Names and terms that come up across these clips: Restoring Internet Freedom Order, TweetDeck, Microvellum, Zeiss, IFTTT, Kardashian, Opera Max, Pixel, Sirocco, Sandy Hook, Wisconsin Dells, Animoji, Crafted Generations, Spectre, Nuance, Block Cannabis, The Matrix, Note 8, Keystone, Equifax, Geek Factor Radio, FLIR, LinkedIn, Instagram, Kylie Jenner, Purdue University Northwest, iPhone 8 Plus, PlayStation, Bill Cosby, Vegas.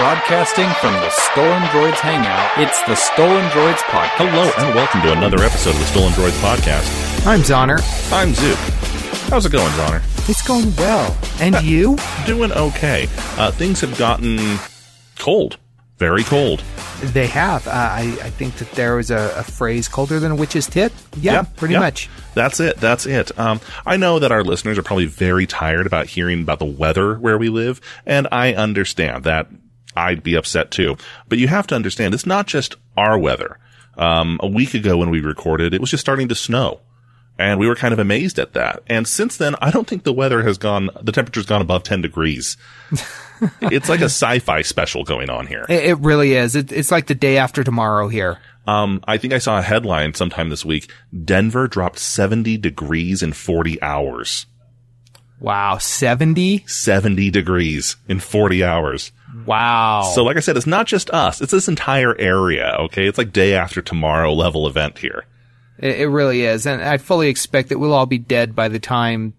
Broadcasting from the Stolen Droids Hangout, it's the Stolen Droids Podcast. Hello, and welcome to another episode of the Stolen Droids Podcast. I'm Zoner. I'm Zoop. How's it going, Zoner? It's going well. And you? Doing okay. Things have gotten cold. Very cold. They have. I think that there was a phrase, colder than a witch's tit. Yeah, pretty much. That's it. I know that our listeners are probably very tired about hearing about the weather where we live, and I understand that. I'd be upset too. But you have to understand, it's not just our weather. A week ago when we recorded, it was just starting to snow. And we were kind of amazed at that. And since then, I don't think the temperature's gone above 10 degrees. It's like a sci-fi special going on here. It really is. It's like the day after tomorrow here. I think I saw a headline sometime this week. Denver dropped 70 degrees in 40 hours. Wow. 70? 70 degrees in 40 hours. Wow. So like I said, it's not just us. It's this entire area, okay? It's like day after tomorrow level event here. It really is. And I fully expect that we'll all be dead by the time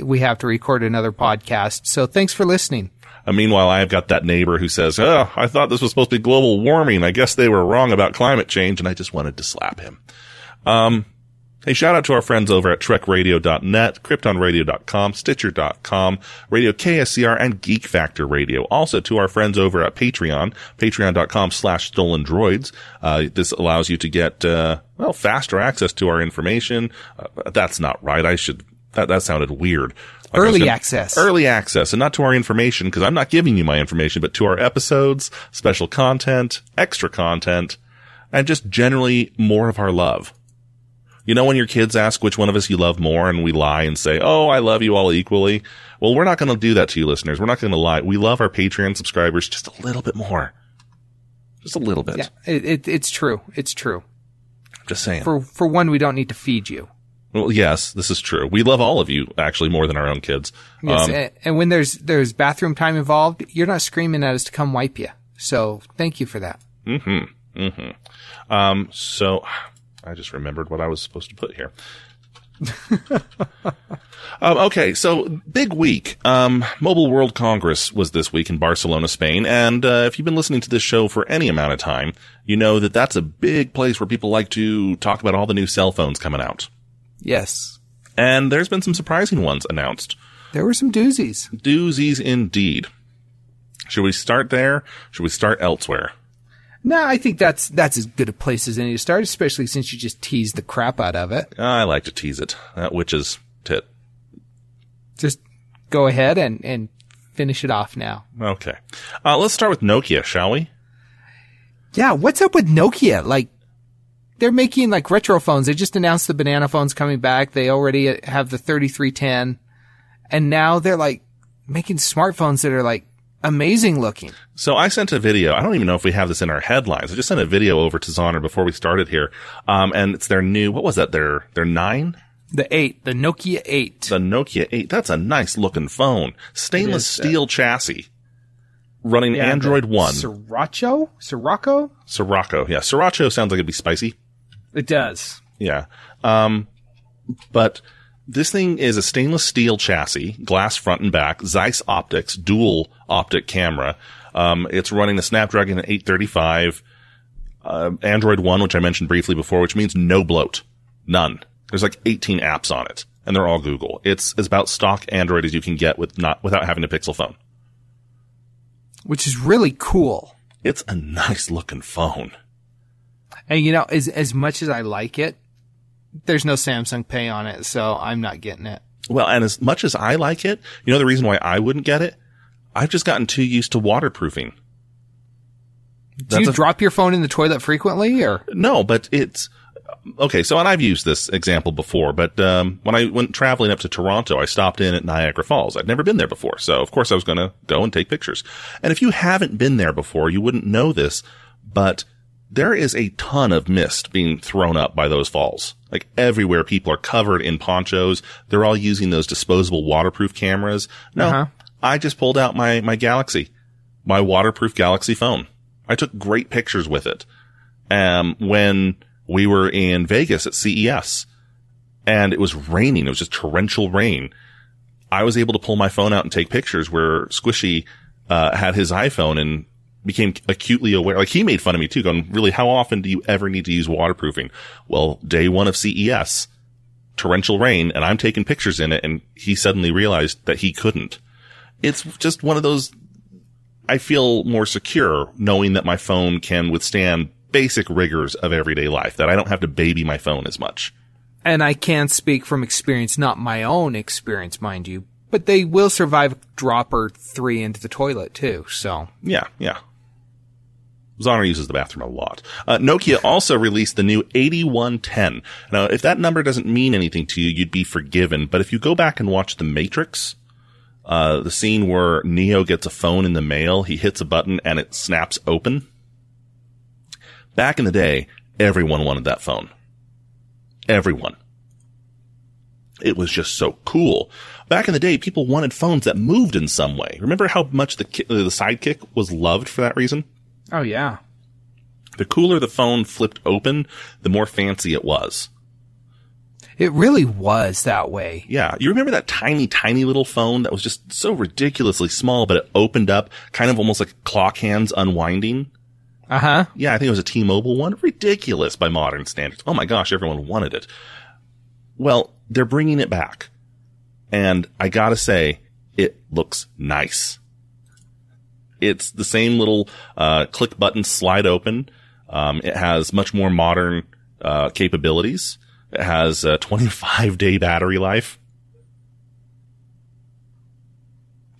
we have to record another podcast. So thanks for listening. Meanwhile, I've got that neighbor who says, oh, I thought this was supposed to be global warming. I guess they were wrong about climate change. And I just wanted to slap him. Hey, shout out to our friends over at TrekRadio.net, KryptonRadio.com, Stitcher.com, Radio KSCR, and Geek Factor Radio. Also to our friends over at Patreon, patreon.com/Stolen Droids. This allows you to get, faster access to our information. That's not right. That sounded weird. Like early access, and not to our information, because I'm not giving you my information, but to our episodes, special content, extra content, and just generally more of our love. You know when your kids ask which one of us you love more and we lie and say, oh, I love you all equally? Well, we're not going to do that to you listeners. We're not going to lie. We love our Patreon subscribers just a little bit more. Just a little bit. Yeah, it's true. It's true. I'm just saying. For one, we don't need to feed you. Well, yes, this is true. We love all of you actually more than our own kids. Yes, and when there's bathroom time involved, you're not screaming at us to come wipe you. So thank you for that. Mm-hmm. Mm-hmm. So... I just remembered what I was supposed to put here. Okay, so big week. Mobile World Congress was this week in Barcelona, Spain. And if you've been listening to this show for any amount of time, you know that that's a big place where people like to talk about all the new cell phones coming out. Yes. And there's been some surprising ones announced. There were some doozies. Doozies indeed. Should we start there? Should we start elsewhere? No, I think that's as good a place as any to start, especially since you just teased the crap out of it. I like to tease it. That witch's tit. Just go ahead and finish it off now. Okay. Let's start with Nokia, shall we? Yeah, what's up with Nokia? Like, they're making, like, retro phones. They just announced the banana phone's coming back. They already have the 3310. And now they're, like, making smartphones that are, like, amazing looking. So I sent a video. I don't even know if we have this in our headlines. I just sent a video over to Zoner before we started here. And it's their new, what was that? Their 9? The 8. The Nokia 8. The Nokia 8. That's a nice looking phone. Stainless steel chassis. Running Android 1. Sirocco? Sirocco. Yeah. Sirocco sounds like it'd be spicy. It does. Yeah. But this thing is a stainless steel chassis, glass front and back, Zeiss optics, dual optic camera. It's running the Snapdragon 835, Android 1, which I mentioned briefly before, which means no bloat. None. There's like 18 apps on it, and they're all Google. It's as about stock Android as you can get without having a Pixel phone. Which is really cool. It's a nice looking phone. And you know, as much as I like it, there's no Samsung Pay on it, so I'm not getting it. Well, and as much as I like it, you know the reason why I wouldn't get it? I've just gotten too used to waterproofing. Do you drop your phone in the toilet frequently, or? No, but it's... Okay, so, and I've used this example before, but when I went traveling up to Toronto, I stopped in at Niagara Falls. I'd never been there before, so of course I was going to go and take pictures. And if you haven't been there before, you wouldn't know this, but... there is a ton of mist being thrown up by those falls. Like everywhere, people are covered in ponchos. They're all using those disposable waterproof cameras. No, I just pulled out my Galaxy, my waterproof Galaxy phone. I took great pictures with it. When we were in Vegas at CES and it was raining, it was just torrential rain. I was able to pull my phone out and take pictures where Squishy had his iPhone and became acutely aware. Like, he made fun of me too, going, really, how often do you ever need to use waterproofing? Well, day one of CES, torrential rain, and I'm taking pictures in it, and he suddenly realized that he couldn't. It's just one of those, I feel more secure knowing that my phone can withstand basic rigors of everyday life, that I don't have to baby my phone as much. And I can speak from experience, not my own experience, mind you, but they will survive a drop or three into the toilet too, so. Yeah, yeah. Zoner uses the bathroom a lot. Nokia also released the new 8110. Now, if that number doesn't mean anything to you, you'd be forgiven. But if you go back and watch The Matrix, the scene where Neo gets a phone in the mail, he hits a button and it snaps open. Back in the day, everyone wanted that phone. Everyone. It was just so cool. Back in the day, people wanted phones that moved in some way. Remember how much the Sidekick was loved for that reason? Oh, yeah. The cooler the phone flipped open, the more fancy it was. It really was that way. Yeah. You remember that tiny, tiny little phone that was just so ridiculously small, but it opened up kind of almost like clock hands unwinding? Uh-huh. Yeah, I think it was a T-Mobile one. Ridiculous by modern standards. Oh, my gosh, everyone wanted it. Well, they're bringing it back. And I gotta say, it looks nice. It's the same little click button slide open. It has much more modern capabilities. It has a 25-day battery life.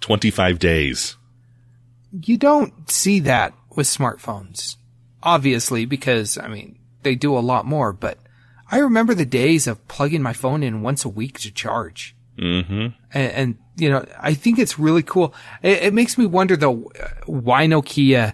25 days. You don't see that with smartphones. Obviously, because, I mean, they do a lot more, but I remember the days of plugging my phone in once a week to charge. Mm-hmm. And you know, I think it's really cool. It makes me wonder, though, why Nokia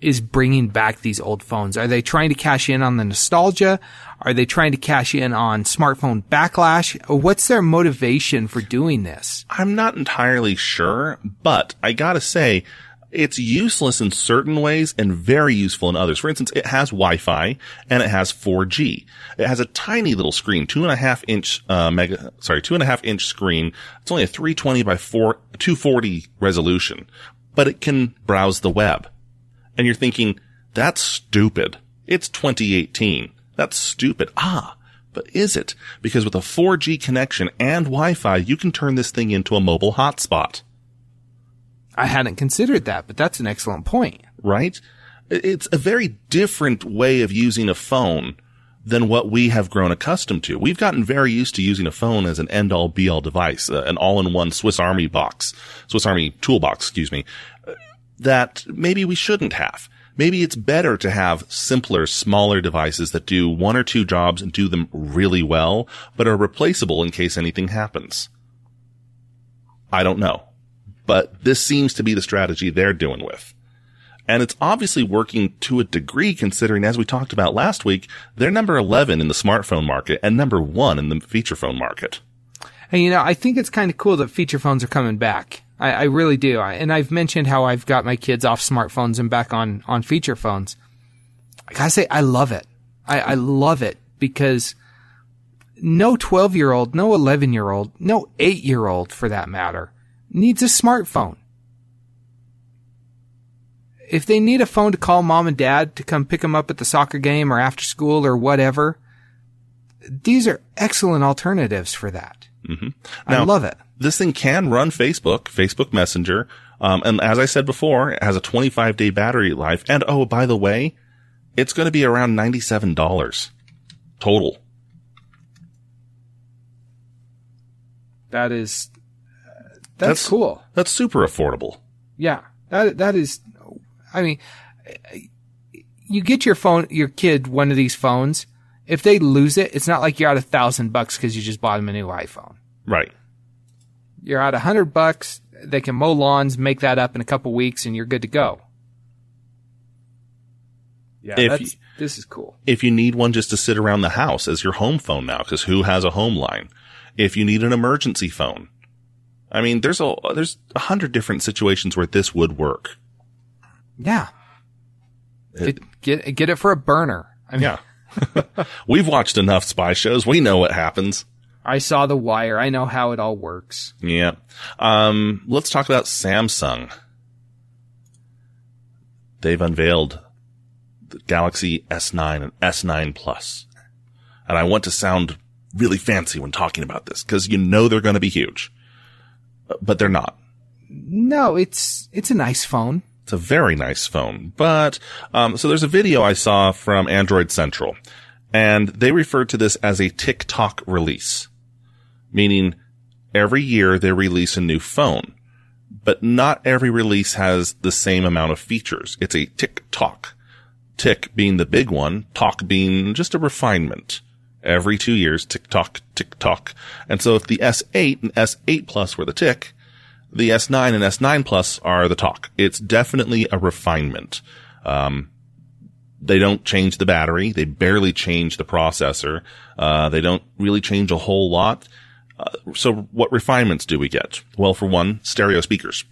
is bringing back these old phones. Are they trying to cash in on the nostalgia? Are they trying to cash in on smartphone backlash? What's their motivation for doing this? I'm not entirely sure, but I gotta say, it's useless in certain ways and very useful in others. For instance, it has Wi-Fi and it has 4G. It has a tiny little screen, 2.5-inch screen. It's only a 320 by 240 resolution, but it can browse the web. And you're thinking, that's stupid. It's 2018. That's stupid. Ah, but is it? Because with a 4G connection and Wi-Fi, you can turn this thing into a mobile hotspot. I hadn't considered that, but that's an excellent point. Right? It's a very different way of using a phone than what we have grown accustomed to. We've gotten very used to using a phone as an end-all, be-all device, an all-in-one Swiss Army toolbox, excuse me, that maybe we shouldn't have. Maybe it's better to have simpler, smaller devices that do one or two jobs and do them really well, but are replaceable in case anything happens. I don't know. But this seems to be the strategy they're doing with. And it's obviously working to a degree, considering, as we talked about last week, they're number 11 in the smartphone market and number 1 in the feature phone market. And, you know, I think it's kind of cool that feature phones are coming back. I really do. And I've mentioned how I've got my kids off smartphones and back on feature phones. I gotta say, I love it. I love it because no 12-year-old, no 11-year-old, no 8-year-old for that matter needs a smartphone. If they need a phone to call mom and dad to come pick them up at the soccer game or after school or whatever, these are excellent alternatives for that. Mm-hmm. Now, I love it. This thing can run Facebook Messenger. And as I said before, it has a 25-day battery life. And oh, by the way, it's going to be around $97 total. That is... That's cool. That's super affordable. Yeah. That is, I mean, you get your kid one of these phones. If they lose it, it's not like you're out $1,000 because you just bought them a new iPhone. Right. You're out $100. They can mow lawns, make that up in a couple weeks, and you're good to go. Yeah. This is cool. If you need one just to sit around the house as your home phone now, because who has a home line? If you need an emergency phone. I mean, there's 100 different situations where this would work. Yeah. Get it for a burner. I mean, yeah. We've watched enough spy shows. We know what happens. I saw The Wire. I know how it all works. Yeah. Let's talk about Samsung. they've unveiled the Galaxy S9 and S9 Plus. And I want to sound really fancy when talking about this because you know they're going to be huge, but they're not. No, it's a nice phone. It's a very nice phone. But so there's a video I saw from Android Central, and they refer to this as a TikTok release, meaning every year they release a new phone, but not every release has the same amount of features. It's a TikTok. Tick being the big one, talk being just a refinement. Every 2 years, tick-tock, tick-tock. And so if the S8 and S8 Plus were the tick, the S9 and S9 Plus are the talk. It's definitely a refinement. They don't change the battery. They barely change the processor. They don't really change a whole lot. So what refinements do we get? Well, for one, stereo speakers.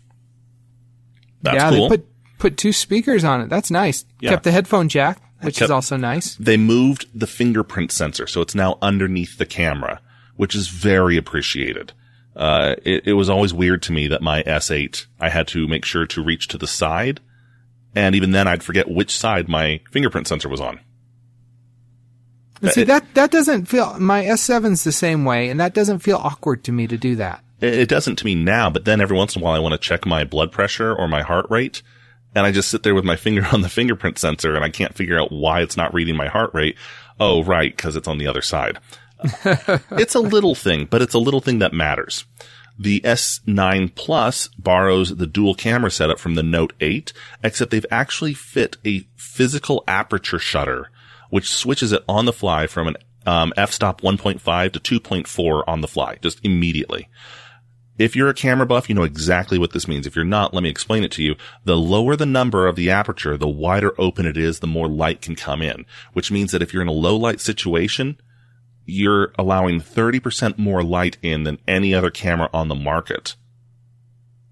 That's cool. They put two speakers on it. That's nice. Yeah. Kept the headphone jack, which is also nice. They moved the fingerprint sensor, so it's now underneath the camera, which is very appreciated. It was always weird to me that my S8, I had to make sure to reach to the side, and even then I'd forget which side my fingerprint sensor was on. See, that doesn't feel, my S7's the same way, and that doesn't feel awkward to me to do that. It doesn't to me now, but then every once in a while I want to check my blood pressure or my heart rate, and I just sit there with my finger on the fingerprint sensor, and I can't figure out why it's not reading my heart rate. Oh, right, because it's on the other side. It's a little thing, but it's a little thing that matters. The S9 Plus borrows the dual camera setup from the Note 8, except they've actually fit a physical aperture shutter, which switches it on the fly from an f-stop 1.5 to 2.4 on the fly, just immediately. If you're a camera buff, you know exactly what this means. If you're not, let me explain it to you. The lower the number of the aperture, the wider open it is, the more light can come in, which means that if you're in a low light situation, you're allowing 30% more light in than any other camera on the market.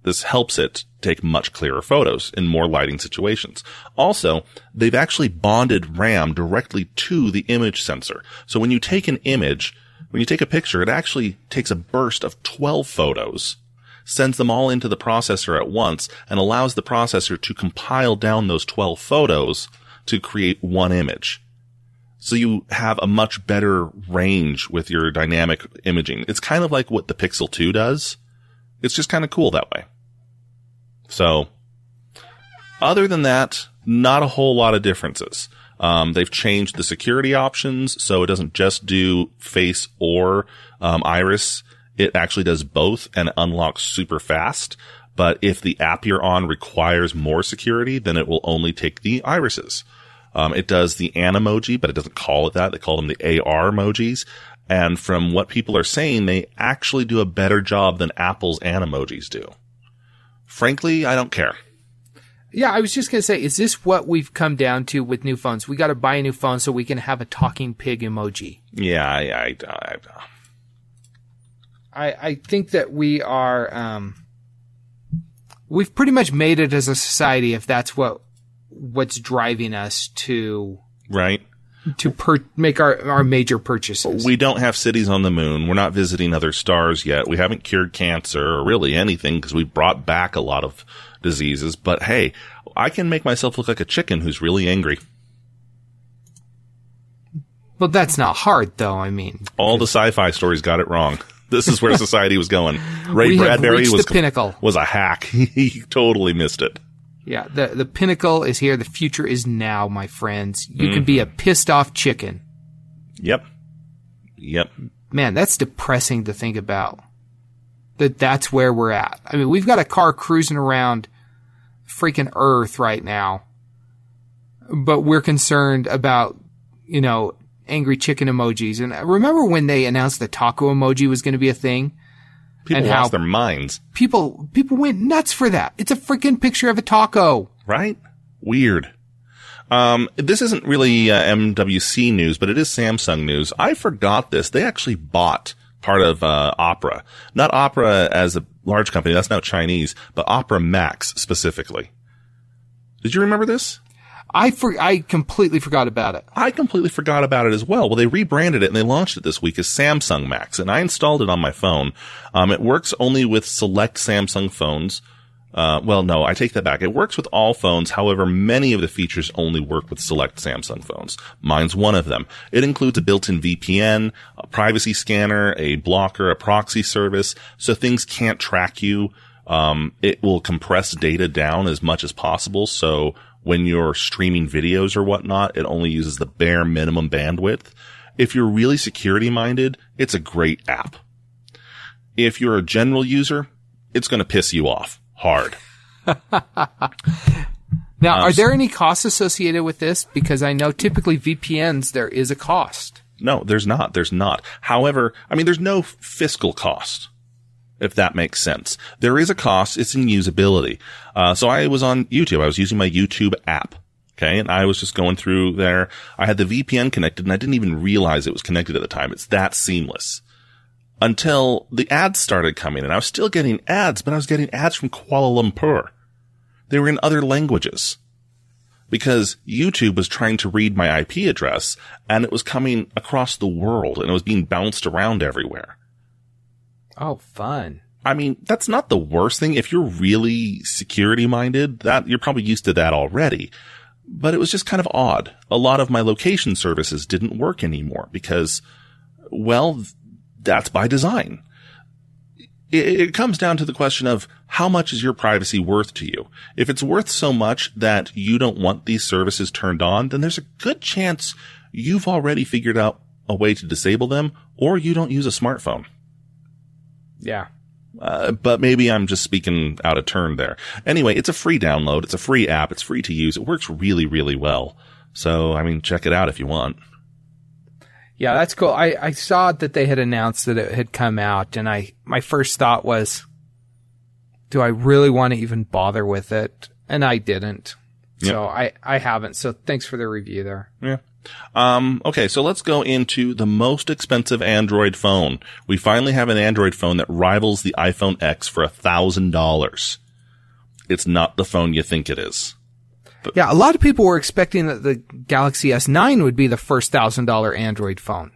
This helps it take much clearer photos in more lighting situations. Also, they've actually bonded RAM directly to the image sensor. So when you take an image, when you take a picture, it actually takes a burst of 12 photos, sends them all into the processor at once, and allows the processor to compile down those 12 photos to create one image. So you have a much better range with your dynamic imaging. It's kind of like what the Pixel 2 does. It's just kind of cool that way. So, other than that, not a whole lot of differences. They've changed the security options, so it doesn't just do face or iris. It actually does both and unlocks super fast. But if the app you're on requires more security, then it will only take the irises. It does the Animoji, but it doesn't call it that. They call them the AR emojis. And from what people are saying, they actually do a better job than Apple's Animojis do. Frankly, I don't care. Yeah, I was just going to say, is this what we've come down to with new phones? We got to buy a new phone so we can have a talking pig emoji. Yeah, I think that we are we've pretty much made it as a society if that's what's driving us to make our major purchases. We don't have cities on the moon. We're not visiting other stars yet. We haven't cured cancer or really anything because we brought back a lot of diseases, but hey, I can make myself look like a chicken who's really angry. Well, that's not hard, though. I mean, all the sci-fi stories got it wrong. This is where society was going. Ray Bradbury was the pinnacle. Was a hack. He totally missed it. Yeah, the pinnacle is here. The future is now, my friends. You can be a pissed off chicken. Yep. Man, that's depressing to think about. That's where we're at. I mean, we've got a car cruising around freaking Earth right now, but we're concerned about, angry chicken emojis. And I remember when they announced the taco emoji was going to be a thing? People lost their minds. People went nuts for that. It's a freaking picture of a taco. Right? Weird. This isn't really MWC news, but it is Samsung news. I forgot this. They actually bought part of Opera. Not Opera as a large company, that's now Chinese, but Opera Max specifically. Did you remember this? I completely forgot about it. I completely forgot about it as well. Well, they rebranded it and they launched it this week as Samsung Max, and I installed it on my phone. It works only with select Samsung phones. Well, no, I take that back. It works with all phones. However, many of the features only work with select Samsung phones. Mine's one of them. It includes a built-in VPN, a privacy scanner, a blocker, a proxy service, so things can't track you. It will compress data down as much as possible. So when you're streaming videos or whatnot, it only uses the bare minimum bandwidth. If you're really security-minded, it's a great app. If you're a general user, it's going to piss you off. Hard. Now, are there any costs associated with this? Because I know typically VPNs, there is a cost. No, there's not. There's not. However, I mean, there's no fiscal cost, if that makes sense. There is a cost. It's in usability. So I was on YouTube. I was using my YouTube app. Okay. And I was just going through there. I had the VPN connected and I didn't even realize it was connected at the time. It's that seamless. Until the ads started coming in. I was still getting ads, but I was getting ads from Kuala Lumpur. They were in other languages. Because YouTube was trying to read my IP address, and it was coming across the world, and it was being bounced around everywhere. Oh, fun. I mean, that's not the worst thing. If you're really security-minded, that you're probably used to that already. But it was just kind of odd. A lot of my location services didn't work anymore because, well... that's by design. It comes down to the question of how much is your privacy worth to you? If it's worth so much that you don't want these services turned on, then there's a good chance you've already figured out a way to disable them or you don't use a smartphone. Yeah. But maybe I'm just speaking out of turn there. Anyway, it's a free download. It's a free app. It's free to use. It works really, really well. So, I mean, check it out if you want. Yeah, that's cool. I saw that they had announced that it had come out, and my first thought was, do I really want to even bother with it? And I didn't. Yep. So I haven't. So thanks for the review there. Yeah. Okay, so let's go into the most expensive Android phone. We finally have an Android phone that rivals the iPhone X for $1,000. It's not the phone you think it is. But yeah, a lot of people were expecting that the Galaxy S9 would be the first $1,000 Android phone.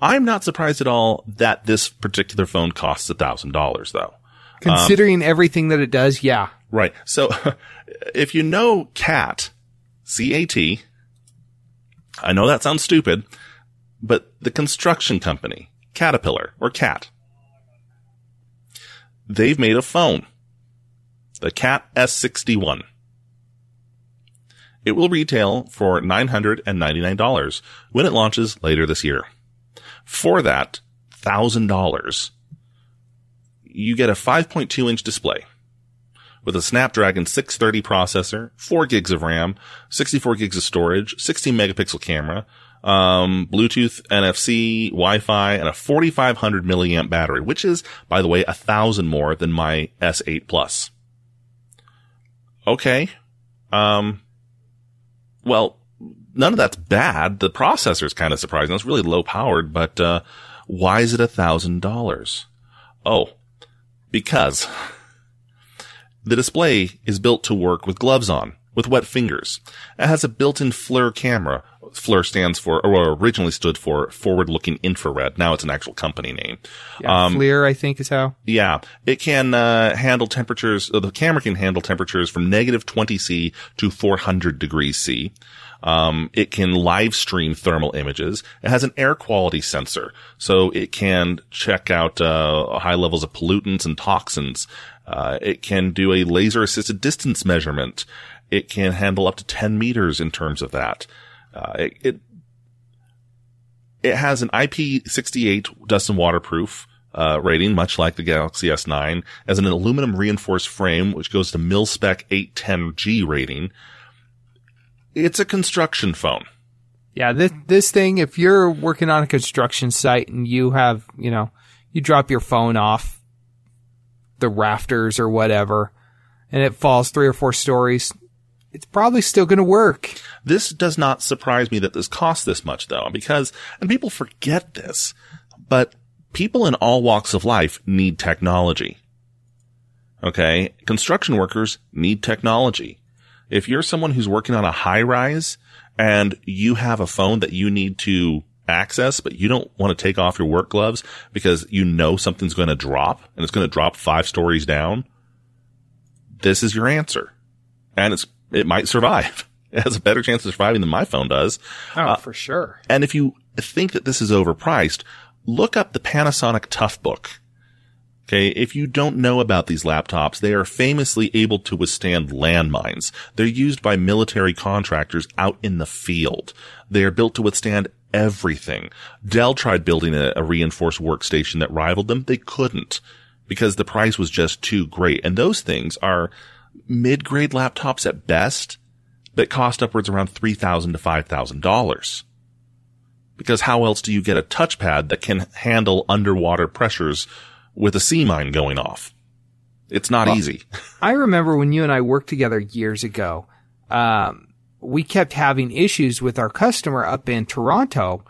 I'm not surprised at all that this particular phone costs $1,000, though. Considering everything that it does, yeah. Right. So, if you know Cat, C-A-T, I know that sounds stupid, but the construction company, Caterpillar, or Cat, they've made a phone, the Cat S61. It will retail for $999 when it launches later this year. For that $1,000, you get a 5.2-inch display with a Snapdragon 630 processor, 4 gigs of RAM, 64 gigs of storage, 16-megapixel camera, Bluetooth, NFC, Wi-Fi, and a 4,500 milliamp battery, which is, by the way, 1,000 more than my S8 Plus. Okay. Well, none of that's bad. The processor is kind of surprising. It's really low powered, but why is it $1,000? Oh, because the display is built to work with gloves on, with wet fingers. It has a built-in FLIR camera. FLIR stands for, or originally stood for, forward-looking infrared. Now it's an actual company name. Yeah, FLIR, I think, is how. Yeah, it can handle temperatures. The camera can handle temperatures from negative 20 C to 400 degrees C. It can live stream thermal images. It has an air quality sensor, so it can check out high levels of pollutants and toxins. It can do a laser-assisted distance measurement. It can handle up to 10 meters in terms of that. It has an IP68 dust and waterproof rating, much like the Galaxy S9, as an aluminum reinforced frame, which goes to mil-spec 810G rating. It's a construction phone. Yeah, this thing, if you're working on a construction site and you have, you drop your phone off the rafters or whatever, and it falls 3 or 4 stories, it's probably still going to work. This does not surprise me that this costs this much, though, because, and people forget this, but people in all walks of life need technology. Okay? Construction workers need technology. If you're someone who's working on a high-rise and you have a phone that you need to access, but you don't want to take off your work gloves because something's going to drop, and it's going to drop 5 stories down, this is your answer. And it might survive. It has a better chance of surviving than my phone does. Oh, for sure. And if you think that this is overpriced, look up the Panasonic Toughbook. Okay, if you don't know about these laptops, they are famously able to withstand landmines. They're used by military contractors out in the field. They are built to withstand everything. Dell tried building a reinforced workstation that rivaled them. They couldn't because the price was just too great. And those things are mid-grade laptops at best that cost upwards around $3,000 to $5,000. Because how else do you get a touchpad that can handle underwater pressures with a sea mine going off? It's not easy. I remember when you and I worked together years ago, we kept having issues with our customer up in Toronto.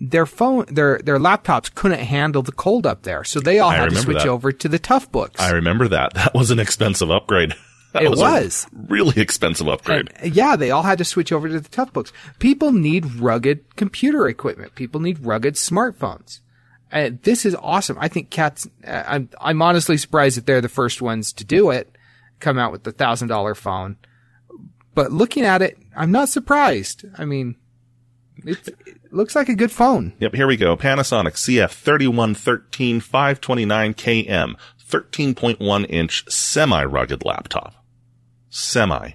Their laptops couldn't handle the cold up there. So they all had to switch over to the Toughbooks. I remember that. That was an expensive upgrade. It was. Really expensive upgrade. And, yeah, they all had to switch over to the Toughbooks. People need rugged computer equipment. People need rugged smartphones. This is awesome. I think I'm honestly surprised that they're the first ones to do it, come out with the $1,000 phone. But looking at it, I'm not surprised. I mean, it looks like a good phone. Yep, here we go. Panasonic CF3113 529KM, 13.1 inch semi-rugged laptop. Semi.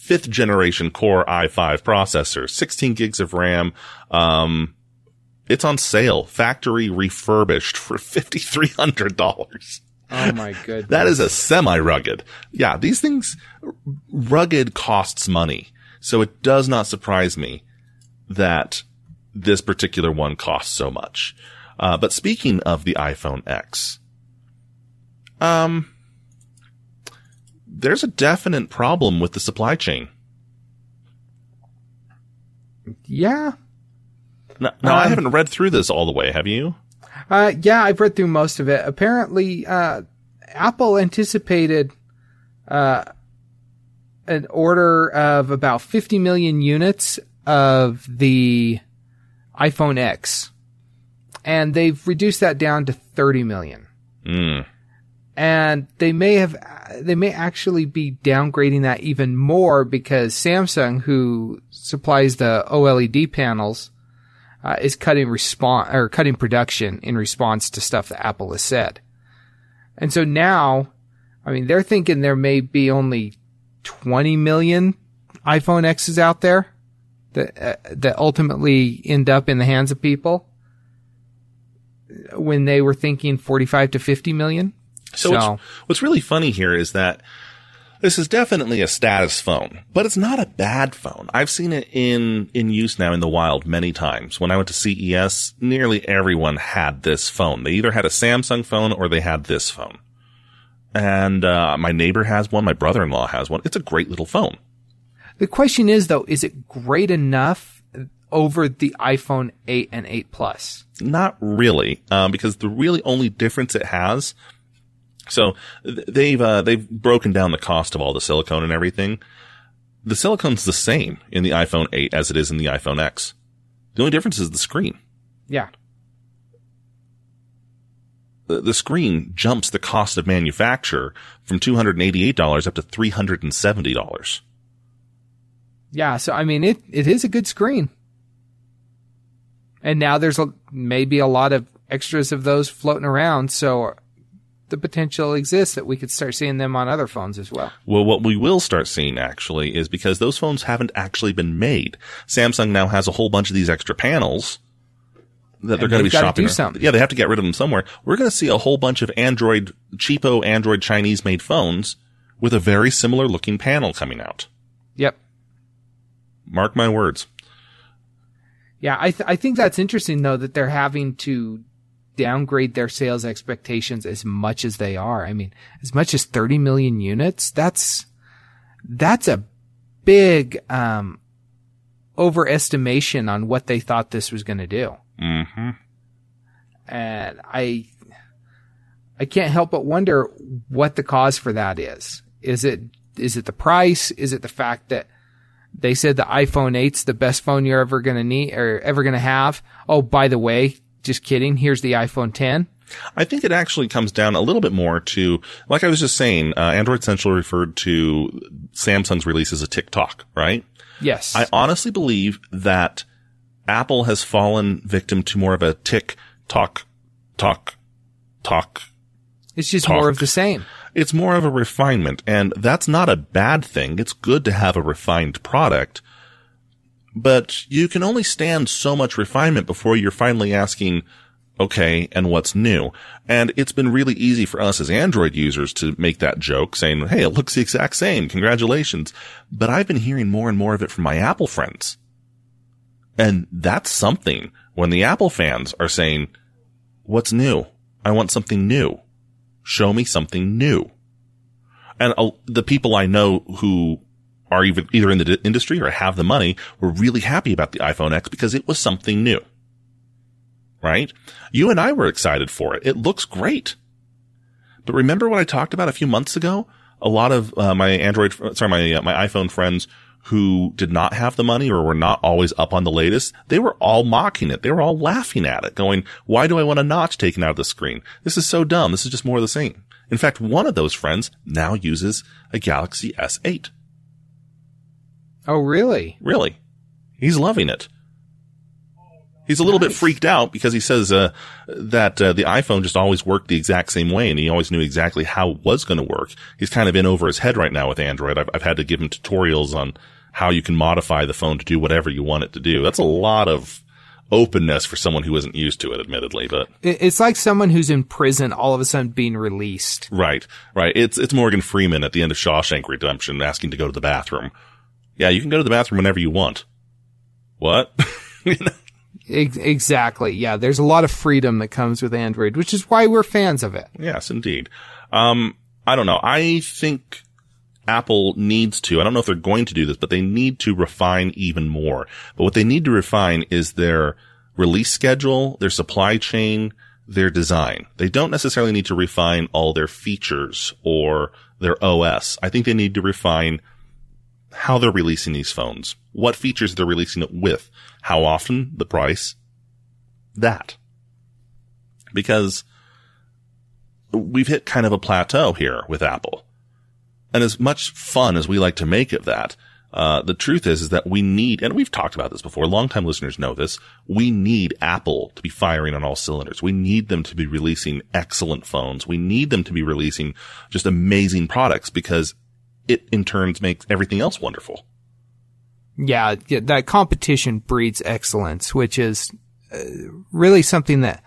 5th generation Core i5 processor, 16 gigs of RAM, it's on sale, factory refurbished for $5,300. Oh my goodness. That is a semi-rugged. Yeah, these things, rugged costs money. So it does not surprise me that this particular one costs so much. But speaking of the iPhone X, there's a definite problem with the supply chain. Yeah. No, I haven't read through this all the way. Have you? Yeah, I've read through most of it. Apparently, Apple anticipated an order of about 50 million units of the iPhone X, and they've reduced that down to 30 million. Mm. And they may actually be downgrading that even more because Samsung, who supplies the OLED panels, is cutting production in response to stuff that Apple has said. And so now, I mean, they're thinking there may be only 20 million iPhone X's out there that ultimately end up in the hands of people when they were thinking 45 to 50 million. So what's really funny here is that this is definitely a status phone, but it's not a bad phone. I've seen it in use now in the wild many times. When I went to CES, nearly everyone had this phone. They either had a Samsung phone or they had this phone. And my neighbor has one. My brother-in-law has one. It's a great little phone. The question is, though, is it great enough over the iPhone 8 and 8 Plus? Not really, because the really only difference it has – so they've broken down the cost of all the silicone and everything. The silicone's the same in the iPhone 8 as it is in the iPhone X. The only difference is the screen. Yeah. The screen jumps the cost of manufacture from $288 up to $370. Yeah, so I mean it is a good screen. And now there's maybe a lot of extras of those floating around, so the potential exists that we could start seeing them on other phones as well. Well, what we will start seeing actually is because those phones haven't actually been made. Samsung now has a whole bunch of these extra panels that they're going to be shopping. Yeah, they have to get rid of them somewhere. We're going to see a whole bunch of cheapo Android Chinese made phones with a very similar looking panel coming out. Yep. Mark my words. Yeah, I think that's interesting though that they're having to downgrade their sales expectations as much as they are. I mean, as much as 30 million units, that's a big overestimation on what they thought this was going to do. Mm-hmm. And I can't help but wonder what the cause for that is. Is it the price? Is it the fact that they said the iPhone 8's the best phone you're ever going to need or ever going to have? Oh, by the way, just kidding. Here's the iPhone 10. I think it actually comes down a little bit more to, like I was just saying, Android Central referred to Samsung's release as a TikTok, right? Yes. I honestly believe that Apple has fallen victim to more of a tick, tock. It's just more of the same. It's more of a refinement, and that's not a bad thing. It's good to have a refined product, but you can only stand so much refinement before you're finally asking, okay, and what's new? And it's been really easy for us as Android users to make that joke saying, hey, it looks the exact same. Congratulations. But I've been hearing more and more of it from my Apple friends. And that's something when the Apple fans are saying, what's new? I want something new. Show me something new. And the people I know who are even either in the industry or have the money were really happy about the iPhone X because it was something new. Right? You and I were excited for it. It looks great. But remember what I talked about a few months ago? A lot of my iPhone friends who did not have the money or were not always up on the latest, they were all mocking it. They were all laughing at it, going, why do I want a notch taken out of the screen? This is so dumb. This is just more of the same. In fact, one of those friends now uses a Galaxy S8. Oh, really? Really. He's loving it. He's a little bit freaked out because he says that the iPhone just always worked the exact same way and he always knew exactly how it was going to work. He's kind of in over his head right now with Android. I've had to give him tutorials on how you can modify the phone to do whatever you want it to do. That's a lot of openness for someone who isn't used to it, admittedly. But it's like someone who's in prison all of a sudden being released. Right, right. It's Morgan Freeman at the end of Shawshank Redemption asking to go to the bathroom. Yeah, you can go to the bathroom whenever you want. What? You know? Exactly. Yeah, there's a lot of freedom that comes with Android, which is why we're fans of it. Yes, indeed. I don't know. I think Apple needs to, I don't know if they're going to do this, but they need to refine even more. But what they need to refine is their release schedule, their supply chain, their design. They don't necessarily need to refine all their features or their OS. I think they need to refine how they're releasing these phones, what features they're releasing it with, how often, the price, that. Because we've hit kind of a plateau here with Apple. And as much fun as we like to make of that, the truth is that we need, and we've talked about this before, longtime listeners know this, we need Apple to be firing on all cylinders. We need them to be releasing excellent phones. We need them to be releasing just amazing products because it in turn makes everything else wonderful. Yeah, that competition breeds excellence, which is really something that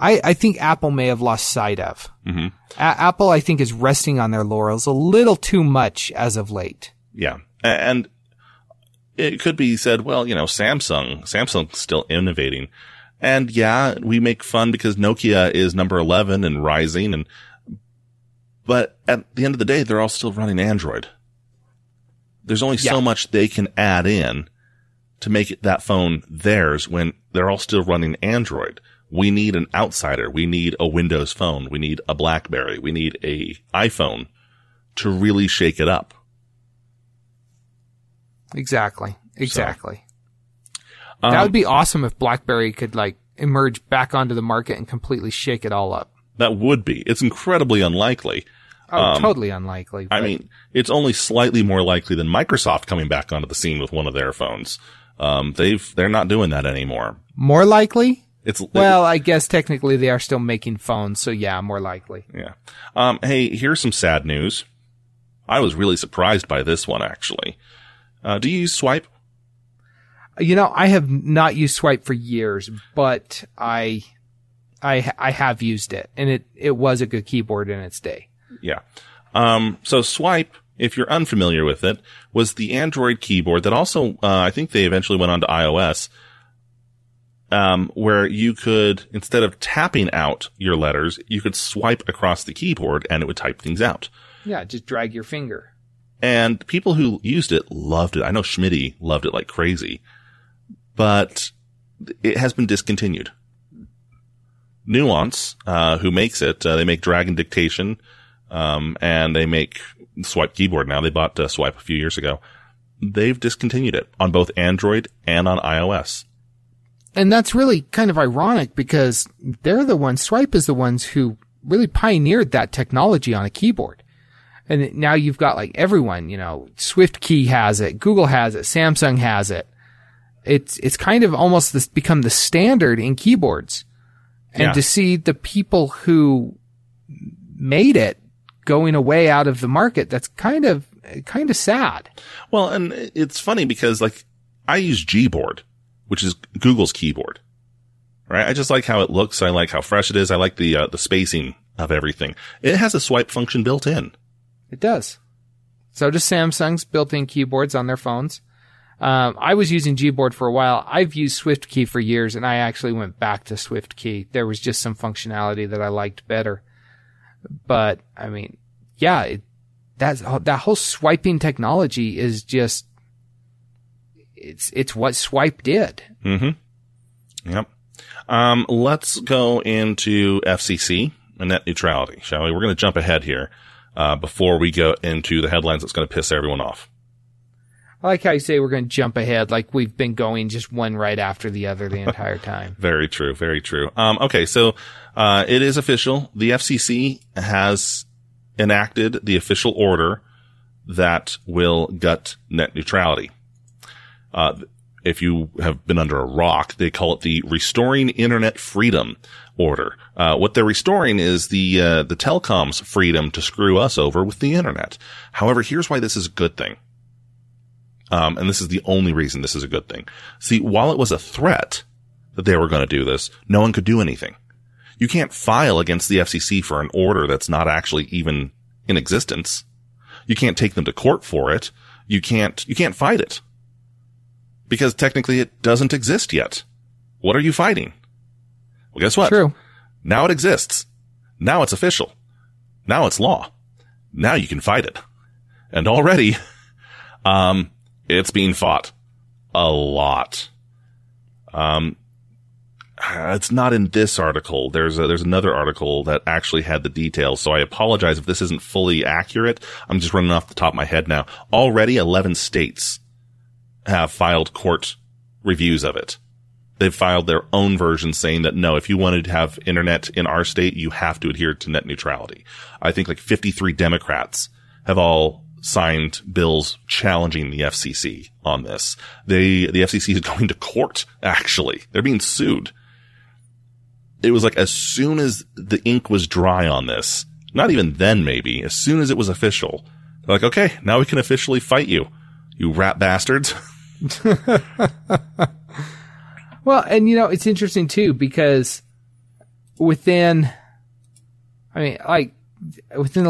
I think Apple may have lost sight of. Mm-hmm. Apple, I think, is resting on their laurels a little too much as of late. Yeah, and it could be said, well, you know, Samsung's still innovating. And yeah, we make fun because Nokia is number 11 and rising, but at the end of the day, they're all still running Android. There's only so much they can add in to make it that phone theirs when they're all still running Android. We need an outsider. We need a Windows phone. We need a BlackBerry. We need a iPhone to really shake it up. Exactly. So, that would be awesome if BlackBerry could emerge back onto the market and completely shake it all up. That would be. It's incredibly unlikely. Totally unlikely. But I mean, it's only slightly more likely than Microsoft coming back onto the scene with one of their phones. They're not doing that anymore. More likely? I guess technically they are still making phones, so yeah, more likely. Yeah. Hey, here's some sad news. I was really surprised by this one, actually. Do you use Swipe? You know, I have not used Swipe for years, but I have used it, and it was a good keyboard in its day. Yeah. So Swipe, if you're unfamiliar with it, was the Android keyboard that also, I think they eventually went on to iOS, where you could, instead of tapping out your letters, you could swipe across the keyboard and it would type things out. Yeah, just drag your finger. And people who used it loved it. I know Schmitty loved it like crazy, but it has been discontinued. Nuance, who makes it, they make Dragon Dictation, and they make Swipe Gboard now. They bought Swipe a few years ago. They've discontinued it on both Android and on iOS. And that's really kind of ironic because they're the ones, Swipe is the ones who really pioneered that technology on a keyboard. And now you've got like everyone, you know, SwiftKey has it, Google has it, Samsung has it. It's kind of almost this become the standard in keyboards. And to see the people who made it going away out of the market, that's kind of sad. Well, and it's funny because like I use Gboard, which is Google's keyboard, right? I just like how it looks. I like how fresh it is. I like the spacing of everything. It has a swipe function built in. It does. So does Samsung's built-in keyboards on their phones. I was using Gboard for a while. I've used SwiftKey for years, and I actually went back to SwiftKey. There was just some functionality that I liked better. But, I mean, yeah, that whole swiping technology is just, it's what Swipe did. Mm-hmm. Yep. Let's go into FCC and net neutrality, shall we? We're going to jump ahead here. Before we go into the headlines that's going to piss everyone off. I like how you say we're going to jump ahead, like we've been going just one right after the other the entire time. Very true, very true. Okay, so it is official. The FCC has enacted the official order that will gut net neutrality. If you have been under a rock, they call it the Restoring Internet Freedom Order. What they're restoring is the telcom's freedom to screw us over with the internet. However, here's why this is a good thing. And this is the only reason this is a good thing. See, while it was a threat that they were going to do this, no one could do anything. You can't file against the FCC for an order that's not actually even in existence. You can't take them to court for it. You can't fight it. Because technically it doesn't exist yet. What are you fighting? Well, guess what? True. Now it exists. Now it's official. Now it's law. Now you can fight it. And already, it's being fought a lot. It's not in this article. There's another article that actually had the details. So I apologize if this isn't fully accurate. I'm just running off the top of my head now. Already 11 states have filed court reviews of it. They've filed their own version saying that, no, if you wanted to have internet in our state, you have to adhere to net neutrality. I think like 53 Democrats have all signed bills challenging the FCC on this. The FCC is going to court, actually. They're being sued. It was like as soon as the ink was dry on this, not even then maybe, as soon as it was official, they're like, okay, now we can officially fight you, you rat bastards. Well, and you know, it's interesting too, because within the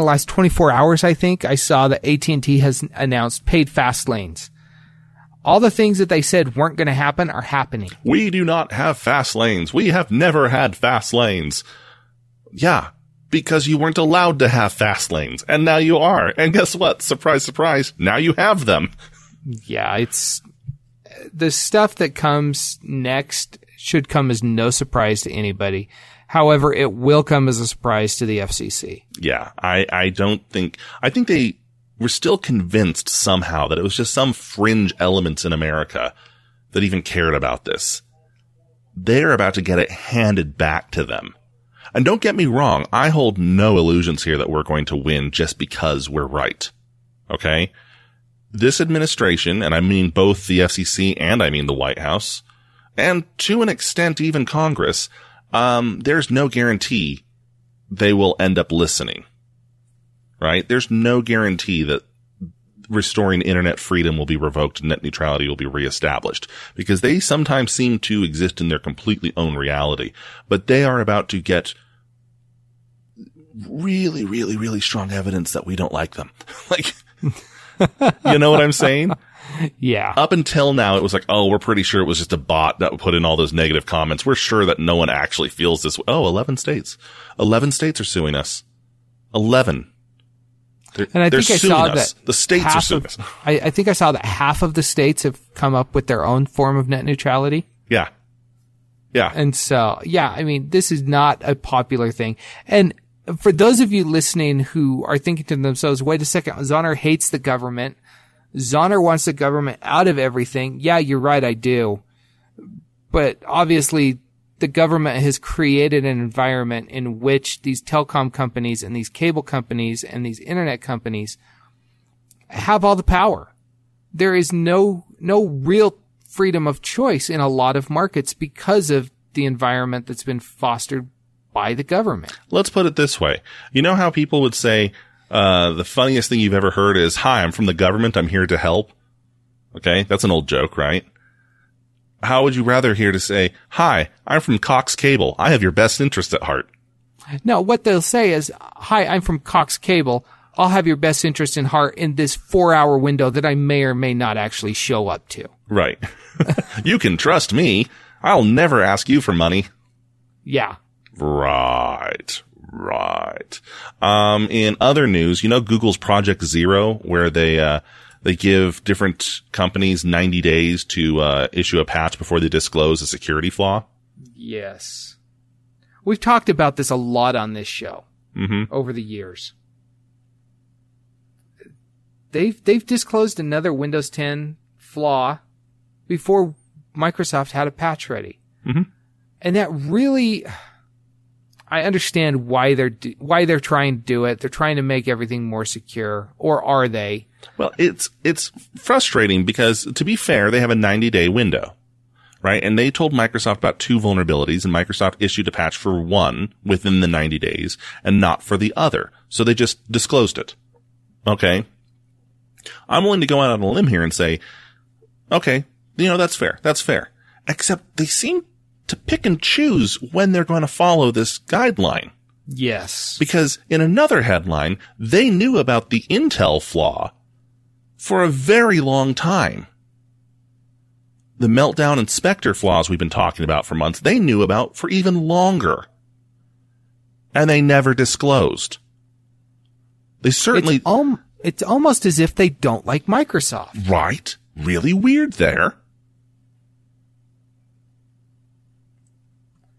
last 24 hours, I think I saw that AT&T has announced paid fast lanes. All the things that they said weren't going to happen are happening. We do not have fast lanes. We have never had fast lanes. Yeah. Because you weren't allowed to have fast lanes, and now you are. And guess what? Surprise, surprise. Now you have them. Yeah, it's the stuff that comes next should come as no surprise to anybody. However, it will come as a surprise to the FCC. Yeah, I think they were still convinced somehow that it was just some fringe elements in America that even cared about this. They're about to get it handed back to them. And don't get me wrong, I hold no illusions here that we're going to win just because we're right. Okay? This administration, and I mean both the FCC and I mean the White House, and to an extent even Congress, there's no guarantee they will end up listening. Right? There's no guarantee that restoring internet freedom will be revoked and net neutrality will be reestablished, because they sometimes seem to exist in their completely own reality, but they are about to get really, really, really strong evidence that we don't like them. Like, you know what I'm saying? Yeah. Up until now, it was like, oh, we're pretty sure it was just a bot that put in all those negative comments. We're sure that no one actually feels this way. Oh, 11 states. 11 states are suing us. 11. And I think I saw that the states are suing us. I think I saw that half of the states have come up with their own form of net neutrality. Yeah. Yeah. And so, yeah, I mean, this is not a popular thing. And for those of you listening who are thinking to themselves, wait a second, Zoner hates the government. Zoner wants the government out of everything. Yeah, you're right, I do. But obviously, the government has created an environment in which these telecom companies and these cable companies and these internet companies have all the power. There is no real freedom of choice in a lot of markets because of the environment that's been fostered by the government. Let's put it this way. You know how people would say, the funniest thing you've ever heard is, "Hi, I'm from the government. I'm here to help." Okay. That's an old joke, right? How would you rather hear to say, "Hi, I'm from Cox Cable. I have your best interest at heart"? No, what they'll say is, "Hi, I'm from Cox Cable. I'll have your best interest in heart in this 4-hour window that I may or may not actually show up to." Right. You can trust me. I'll never ask you for money. Yeah. Right. Right. In other news, you know, Google's Project Zero, where they give different companies 90 days to issue a patch before they disclose a security flaw. Yes. We've talked about this a lot on this show over the years. They've disclosed another Windows 10 flaw before Microsoft had a patch ready. Mm-hmm. And that really, I understand why they're trying to do it. They're trying to make everything more secure, or are they? Well, it's frustrating because, to be fair, they have a 90-day window, right? And they told Microsoft about 2 vulnerabilities, and Microsoft issued a patch for one within the 90 days and not for the other. So they just disclosed it. Okay. I'm willing to go out on a limb here and say, okay, you know, that's fair. That's fair. Except they seem to pick and choose when they're going to follow this guideline. Yes. Because in another headline, they knew about the Intel flaw for a very long time. The Meltdown and Spectre flaws we've been talking about for months, they knew about for even longer. And they never disclosed. They certainly... It's almost as if they don't like Microsoft. Right. Really weird there.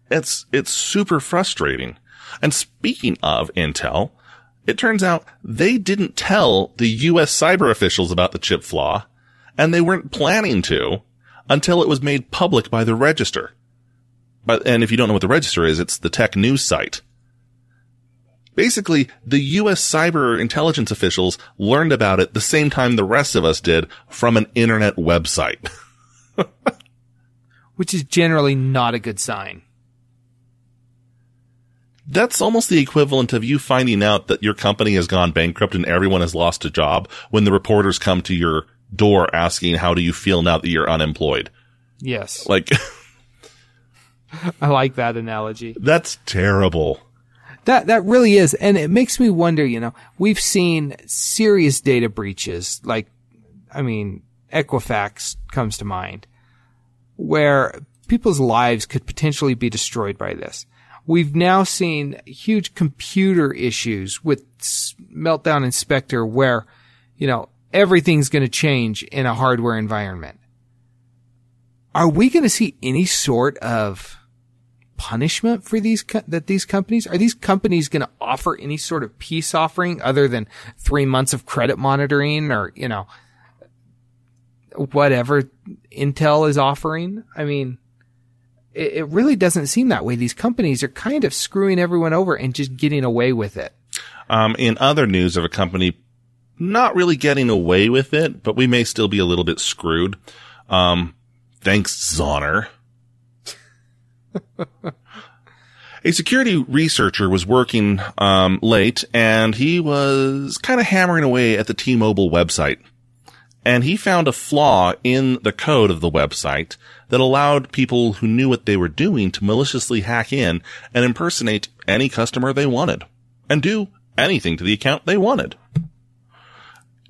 It's super frustrating. And speaking of Intel, it turns out they didn't tell the U.S. cyber officials about the chip flaw, and they weren't planning to until it was made public by The Register. And if you don't know what The Register is, it's the tech news site. Basically, the U.S. cyber intelligence officials learned about it the same time the rest of us did, from an internet website. Which is generally not a good sign. That's almost the equivalent of you finding out that your company has gone bankrupt and everyone has lost a job when the reporters come to your door asking, "How do you feel now that you're unemployed?" Yes. Like, I like that analogy. That's terrible. That really is. And it makes me wonder, you know, we've seen serious data breaches, like, I mean, Equifax comes to mind, where people's lives could potentially be destroyed by this. We've now seen huge computer issues with Meltdown and Spectre, where, you know, everything's going to change in a hardware environment. Are we going to see any sort of punishment for these companies? Are these companies going to offer any sort of peace offering other than 3 months of credit monitoring, or, you know, whatever Intel is offering? I mean, it really doesn't seem that way. These companies are kind of screwing everyone over and just getting away with it. In other news of a company not really getting away with it, but we may still be a little bit screwed. Thanks, Zoner. A security researcher was working late, and he was kind of hammering away at the T-Mobile website. And he found a flaw in the code of the website that allowed people who knew what they were doing to maliciously hack in and impersonate any customer they wanted and do anything to the account they wanted.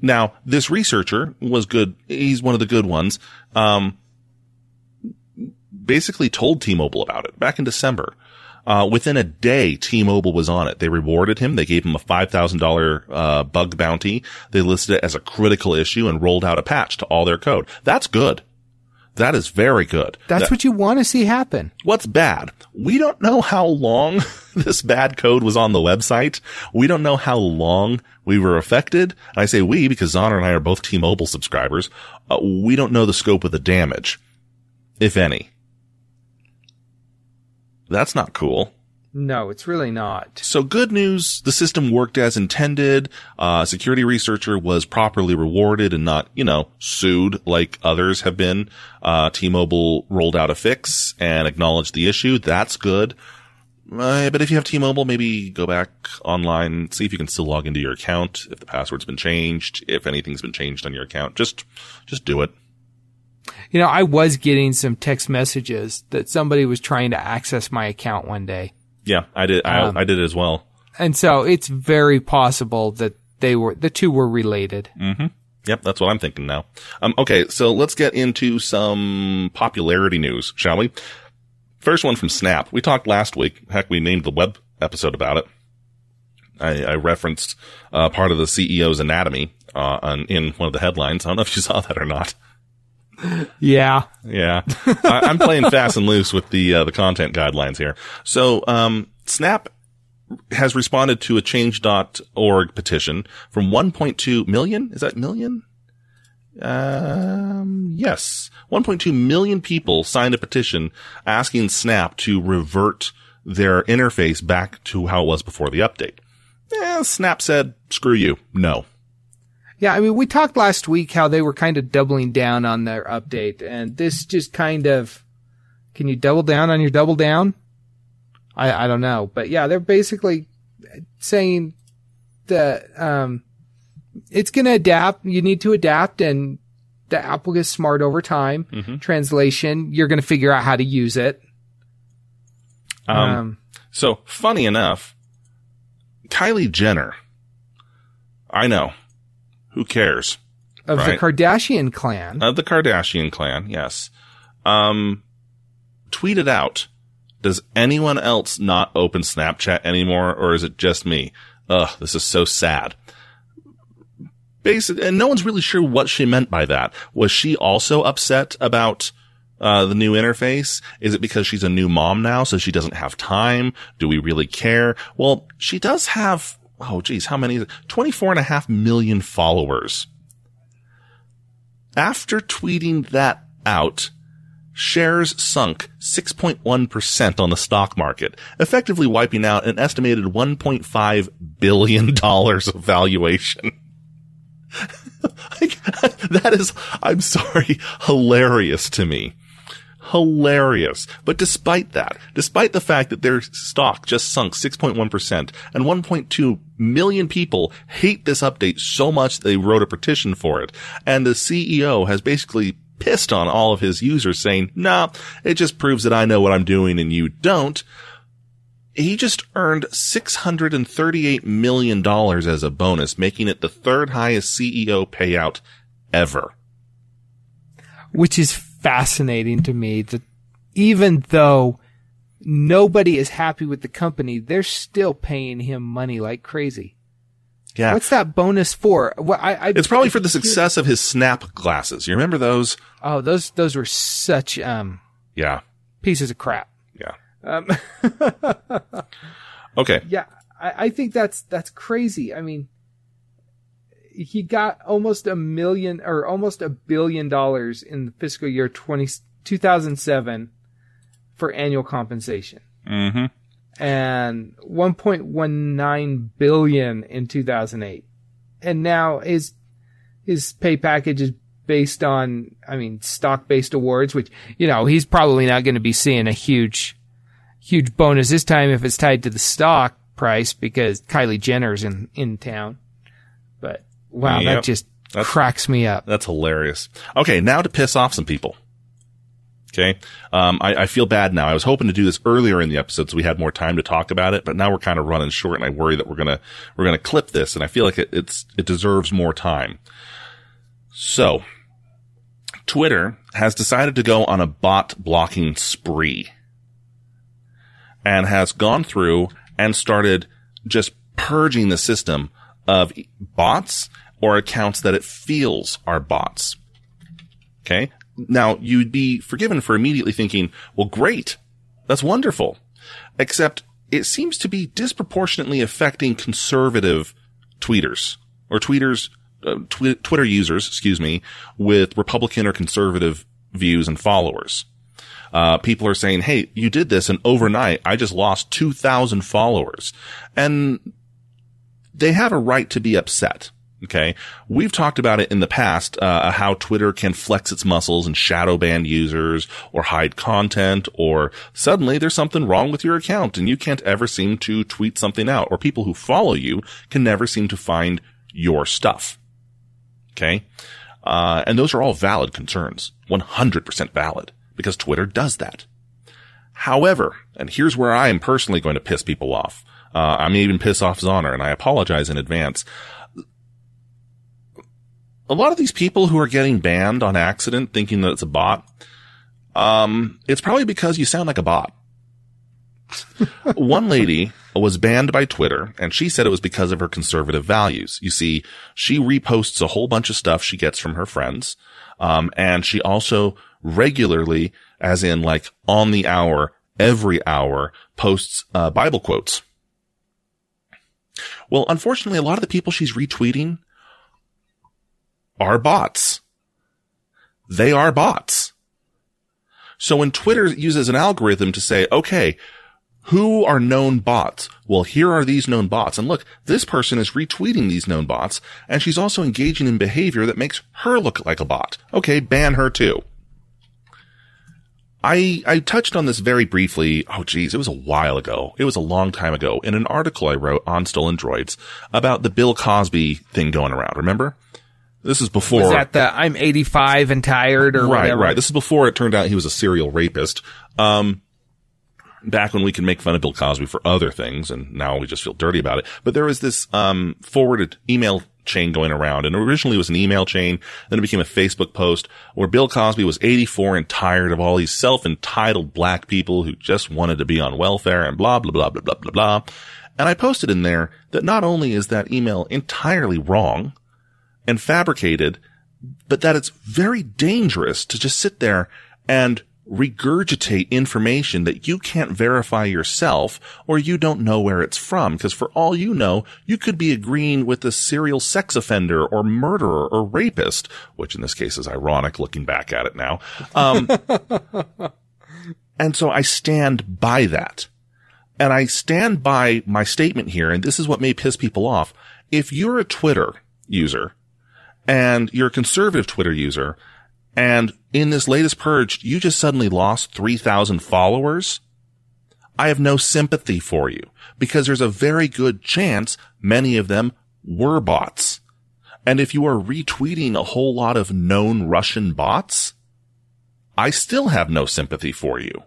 Now, this researcher was good. He's one of the good ones. Basically told T-Mobile about it back in December. Within a day, T-Mobile was on it. They rewarded him. They gave him a $5,000 bug bounty. They listed it as a critical issue and rolled out a patch to all their code. That's good. That is very good. That's what you want to see happen. What's bad? We don't know how long this bad code was on the website. We don't know how long we were affected. And I say we because Zoner and I are both T-Mobile subscribers. We don't know the scope of the damage, if any. That's not cool. No, it's really not. So good news, the system worked as intended. Security researcher was properly rewarded and not, sued like others have been. T-Mobile rolled out a fix and acknowledged the issue. That's good. But if you have T-Mobile, maybe go back online, see if you can still log into your account, if the password's been changed, if anything's been changed on your account. Just do it. I was getting some text messages that somebody was trying to access my account one day. Yeah, I did. I did as well. And so it's very possible that the two were related. Mm-hmm. Yep, that's what I'm thinking now. Okay, so let's get into some popularity news, shall we? First one from Snap. We talked last week. Heck, we named the web episode about it. I referenced part of the CEO's anatomy in one of the headlines. I don't know if you saw that or not. Yeah. I'm playing fast and loose with the content guidelines here. So, Snap has responded to a change.org petition from 1.2 million. Is that million? Yes. 1.2 million people signed a petition asking Snap to revert their interface back to how it was before the update. Snap said, screw you. No. Yeah, we talked last week how they were kind of doubling down on their update, and this just kind of, can you double down on your double down? I don't know. But yeah, they're basically saying that it's going to adapt. You need to adapt, and the app will get smart over time. Mm-hmm. Translation, you're going to figure out how to use it. So, funny enough, Kylie Jenner, I know. Who cares? Of right? The Kardashian clan. Of the Kardashian clan, yes. Tweeted out, does anyone else not open Snapchat anymore, or is it just me? Ugh, this is so sad. Basically, and no one's really sure what she meant by that. Was she also upset about the new interface? Is it because she's a new mom now, so she doesn't have time? Do we really care? Well, she does have... Oh, geez, how many? 24.5 million followers. After tweeting that out, shares sunk 6.1% on the stock market, effectively wiping out an estimated $1.5 billion of valuation. That is, I'm sorry, hilarious to me. Hilarious. But despite that, despite the fact that their stock just sunk 6.1% and 1.2 million people hate this update so much they wrote a petition for it, and the CEO has basically pissed on all of his users saying, nah, it just proves that I know what I'm doing and you don't, he just earned $638 million as a bonus, making it the third highest CEO payout ever. Which is fascinating to me that even though nobody is happy with the company, they're still paying him money like crazy. Yeah. What's that bonus for? Well, it's probably for the success of his Snap glasses. You remember those? Oh, those were such, pieces of crap. Yeah. Okay. Yeah. I think that's crazy. I mean, he got almost $1 billion in the fiscal year 2007 for annual compensation. Mm-hmm. And 1.19 billion in 2008. And now his pay package is based on, stock-based awards, which, he's probably not going to be seeing a huge, huge bonus this time if it's tied to the stock price because Kylie Jenner's in town. But wow, yep. That cracks me up. That's hilarious. Okay, now to piss off some people. Okay, I feel bad now. I was hoping to do this earlier in the episode so we had more time to talk about it, but now we're kind of running short, and I worry that we're gonna clip this, and I feel like it deserves more time. So, Twitter has decided to go on a bot blocking spree, and has gone through and started just purging the system of bots or accounts that it feels are bots. Okay. Now you'd be forgiven for immediately thinking, well, great. That's wonderful. Except it seems to be disproportionately affecting conservative tweeters or Twitter users, with Republican or conservative views and followers. People are saying, hey, you did this, and overnight I just lost 2,000 followers. And they have a right to be upset. Okay. We've talked about it in the past, how Twitter can flex its muscles and shadow ban users or hide content, or suddenly there's something wrong with your account and you can't ever seem to tweet something out, or people who follow you can never seem to find your stuff. Okay. And those are all valid concerns, 100% valid, because Twitter does that. However, and here's where I am personally going to piss people off. I may even piss off Zoner, and I apologize in advance. A lot of these people who are getting banned on accident thinking that it's a bot, it's probably because you sound like a bot. One lady was banned by Twitter, and she said it was because of her conservative values. You see, she reposts a whole bunch of stuff she gets from her friends, and she also regularly, as in like on the hour, every hour, posts Bible quotes. Well, unfortunately, a lot of the people she's retweeting are bots. They are bots. So when Twitter uses an algorithm to say, okay, who are known bots? Well, here are these known bots. And look, this person is retweeting these known bots, and she's also engaging in behavior that makes her look like a bot. Okay, ban her too. I touched on this very briefly. Oh, geez. It was a while ago. It was a long time ago in an article I wrote on Stolen Droids about the Bill Cosby thing going around. Remember? This is before. Was that the I'm 85 and tired or whatever? Right. This is before it turned out he was a serial rapist. Back when we could make fun of Bill Cosby for other things, and now we just feel dirty about it. But there was this forwarded email chain going around, and originally it was an email chain, then it became a Facebook post where Bill Cosby was 84 and tired of all these self-entitled black people who just wanted to be on welfare and blah, blah, blah, blah, blah, blah, blah. And I posted in there that not only is that email entirely wrong and fabricated, but that it's very dangerous to just sit there and regurgitate information that you can't verify yourself, or you don't know where it's from, because for all you know, you could be agreeing with a serial sex offender or murderer or rapist, which in this case is ironic looking back at it now. And so I stand by that. And I stand by my statement here, and this is what may piss people off. If you're a Twitter user, and you're a conservative Twitter user, and in this latest purge, you just suddenly lost 3,000 followers, I have no sympathy for you, because there's a very good chance many of them were bots. And if you are retweeting a whole lot of known Russian bots, I still have no sympathy for you.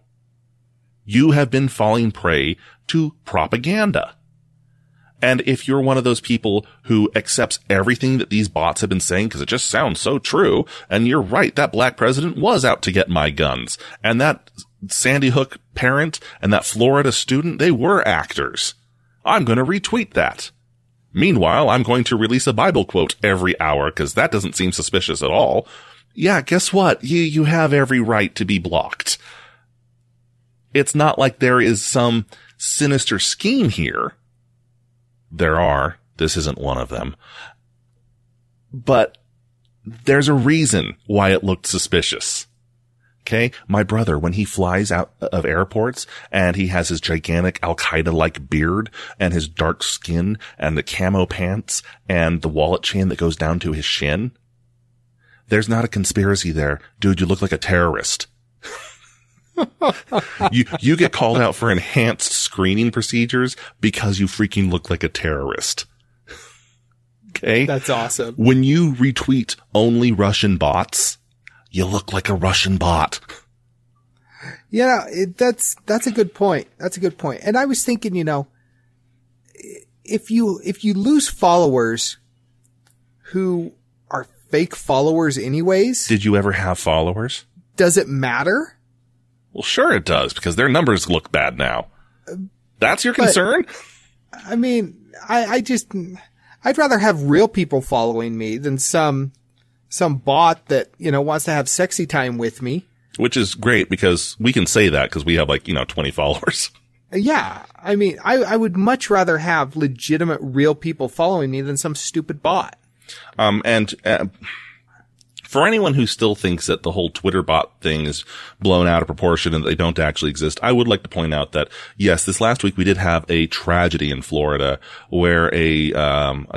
You have been falling prey to propaganda. And if you're one of those people who accepts everything that these bots have been saying because it just sounds so true, and you're right, that black president was out to get my guns, and that Sandy Hook parent and that Florida student, they were actors, I'm going to retweet that. Meanwhile, I'm going to release a Bible quote every hour because that doesn't seem suspicious at all. Yeah, guess what? You have every right to be blocked. It's not like there is some sinister scheme here. There are. This isn't one of them. But there's a reason why it looked suspicious. Okay? My brother, when he flies out of airports and he has his gigantic Al-Qaeda-like beard and his dark skin and the camo pants and the wallet chain that goes down to his shin, there's not a conspiracy there. Dude, you look like a terrorist. You get called out for enhanced screening procedures because you freaking look like a terrorist. Okay? That's awesome. When you retweet only Russian bots, you look like a Russian bot. Yeah, that's a good point. That's a good point. And I was thinking, you know, if you lose followers who are fake followers anyways. Did you ever have followers? Does it matter? Well, sure it does, because their numbers look bad now. That's your concern? But, I mean, I'd rather have real people following me than some bot that, you know, wants to have sexy time with me. Which is great, because we can say that because we have, like, you know, 20 followers. Yeah. I mean, I would much rather have legitimate real people following me than some stupid bot. And for anyone who still thinks that the whole Twitter bot thing is blown out of proportion and they don't actually exist, I would like to point out that, yes, this last week we did have a tragedy in Florida where a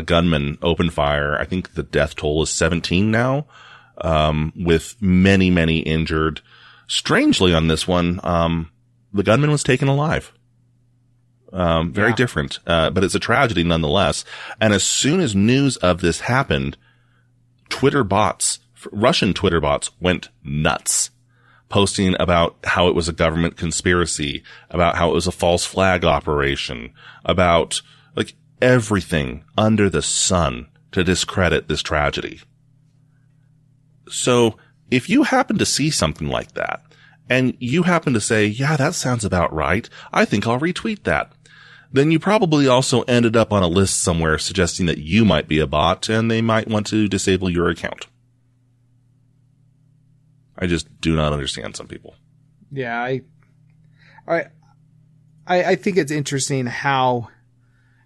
gunman opened fire. I think the death toll is 17 now, with many, many injured. Strangely on this one, the gunman was taken alive. Very different, but it's a tragedy nonetheless. And as soon as news of this happened, Twitter bots, Russian Twitter bots went nuts, posting about how it was a government conspiracy, about how it was a false flag operation, about like everything under the sun to discredit this tragedy. So if you happen to see something like that and you happen to say, yeah, that sounds about right, I think I'll retweet that, then you probably also ended up on a list somewhere suggesting that you might be a bot and they might want to disable your account. I just do not understand some people. Yeah, I think it's interesting how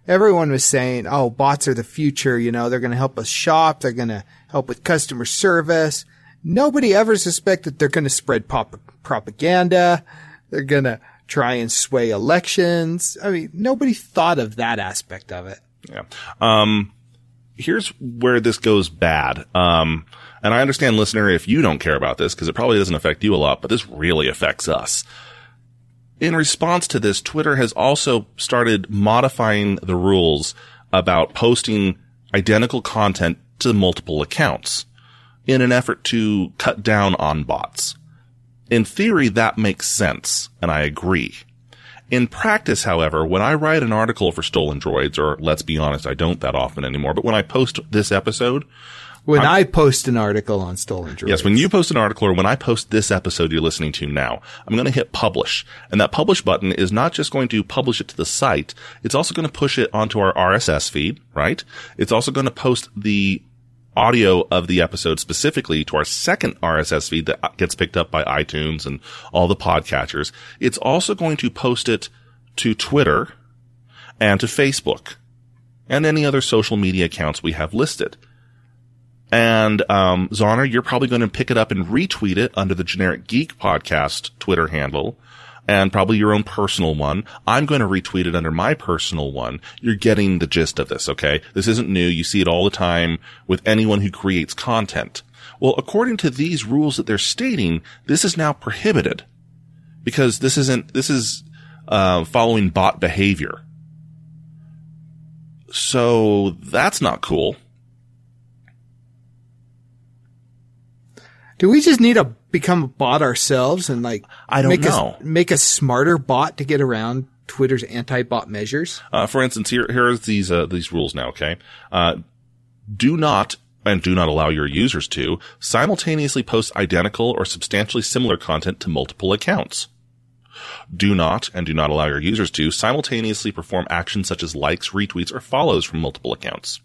everyone was saying, oh, bots are the future. You know, they're going to help us shop. They're going to help with customer service. Nobody ever suspected they're going to spread propaganda. They're going to try and sway elections. I mean, nobody thought of that aspect of it. Yeah. Here's where this goes bad. And I understand, listener, if you don't care about this, because it probably doesn't affect you a lot, but this really affects us. In response to this, Twitter has also started modifying the rules about posting identical content to multiple accounts in an effort to cut down on bots. In theory, that makes sense, and I agree. In practice, however, when I write an article for Stolen Droids, or let's be honest, I don't that often anymore, but when I post this episode... When I post an article on Stolen Droids. Yes, when you post an article or when I post this episode you're listening to now, I'm going to hit publish. And that publish button is not just going to publish it to the site, it's also going to push it onto our RSS feed, right? It's also going to post the audio of the episode specifically to our second RSS feed that gets picked up by iTunes and all the podcatchers. It's also going to post it to Twitter and to Facebook and any other social media accounts we have listed. And Zoner, you're probably going to pick it up and retweet it under the Generic Geek Podcast Twitter handle and probably your own personal one. I'm going to retweet it under my personal one. You're getting the gist of this, okay? This isn't new. You see it all the time with anyone who creates content. Well, according to these rules that they're stating, this is now prohibited because this is following bot behavior. So that's not cool. Do we just need to become a bot ourselves and make a smarter bot to get around Twitter's anti-bot measures? For instance, here are these rules now, okay? Do not allow your users to simultaneously post identical or substantially similar content to multiple accounts. Do not allow your users to simultaneously perform actions such as likes, retweets, or follows from multiple accounts.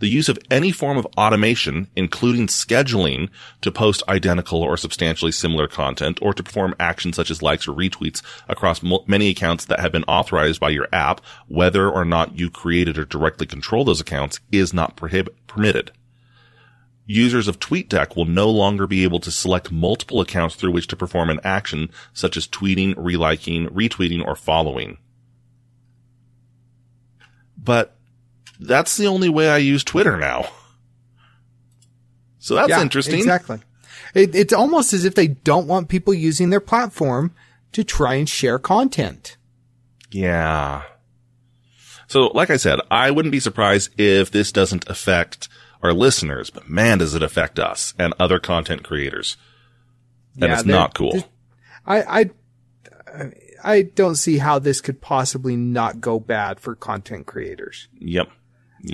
The use of any form of automation, including scheduling, to post identical or substantially similar content or to perform actions such as likes or retweets across many accounts that have been authorized by your app, whether or not you created or directly control those accounts, is not permitted. Users of TweetDeck will no longer be able to select multiple accounts through which to perform an action such as tweeting, reliking, retweeting, or following. But that's the only way I use Twitter now. So that's interesting. Exactly. It's almost as if they don't want people using their platform to try and share content. Yeah. So like I said, I wouldn't be surprised if this doesn't affect our listeners, but man, does it affect us and other content creators. And it's not cool. I don't see how this could possibly not go bad for content creators. Yep.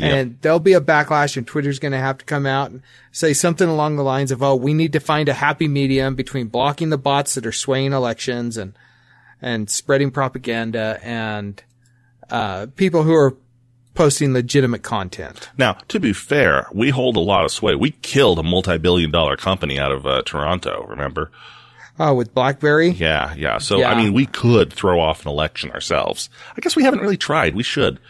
And there'll be a backlash and Twitter's going to have to come out and say something along the lines of, oh, we need to find a happy medium between blocking the bots that are swaying elections and spreading propaganda and, people who are posting legitimate content. Now, to be fair, we hold a lot of sway. We killed a multi-billion-dollar company out of Toronto, remember? Oh, with BlackBerry? Yeah. So, I mean, we could throw off an election ourselves. I guess we haven't really tried. We should.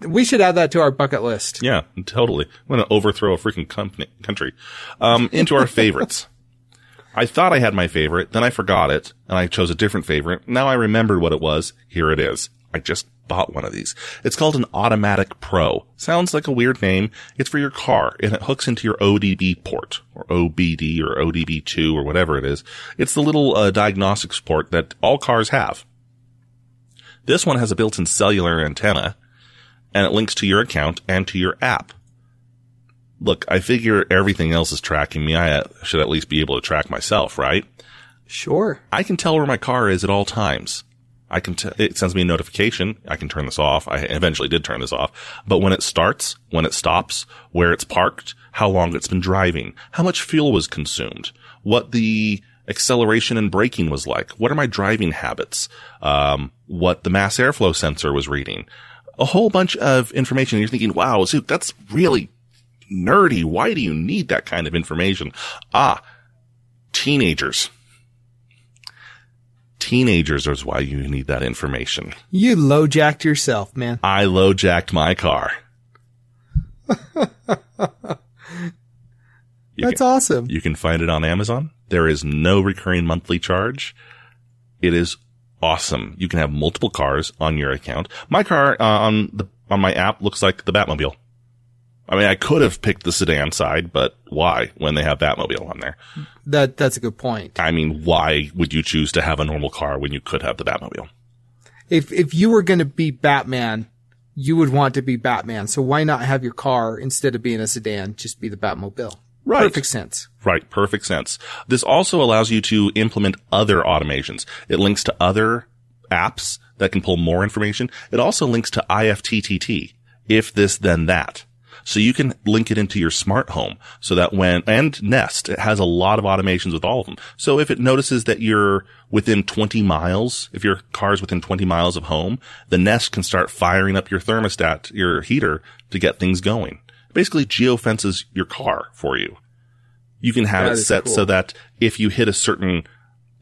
We should add that to our bucket list. Yeah, totally. I'm going to overthrow a freaking country. Into our favorites. I thought I had my favorite, then I forgot it, and I chose a different favorite. Now I remembered what it was. Here it is. I just bought one of these. It's called an Automatic Pro. Sounds like a weird name. It's for your car, and it hooks into your ODB port, or OBD, or ODB2, or whatever it is. It's the little diagnostics port that all cars have. This one has a built-in cellular antenna, and it links to your account and to your app. Look, I figure everything else is tracking me. I should at least be able to track myself, right? Sure. I can tell where my car is at all times. I can it sends me a notification. I can turn this off. I eventually did turn this off. But when it starts, when it stops, where it's parked, how long it's been driving, how much fuel was consumed, what the acceleration and braking was like, what are my driving habits, what the mass airflow sensor was reading, a whole bunch of information. You're thinking, wow, Zook, that's really nerdy. Why do you need that kind of information? Ah, teenagers. Teenagers is why you need that information. You lowjacked yourself, man. I lowjacked my car. That's awesome. You can find it on Amazon. There is no recurring monthly charge. It is awesome. You can have multiple cars on your account. My car on my app looks like the Batmobile. I mean, I could have picked the sedan side, but why when they have Batmobile on there? That's a good point. I mean, why would you choose to have a normal car when you could have the Batmobile? If you were going to be Batman, you would want to be Batman. So why not have your car, instead of being a sedan, just be the Batmobile? Right. Perfect sense. Right. Perfect sense. This also allows you to implement other automations. It links to other apps that can pull more information. It also links to IFTTT, if this, then that. So you can link it into your smart home so that when, and Nest, it has a lot of automations with all of them. So if it notices that you're within 20 miles, if your car's within 20 miles of home, the Nest can start firing up your thermostat, your heater, to get things going. Basically geofences your car for you. You can have it set so that if you hit a certain,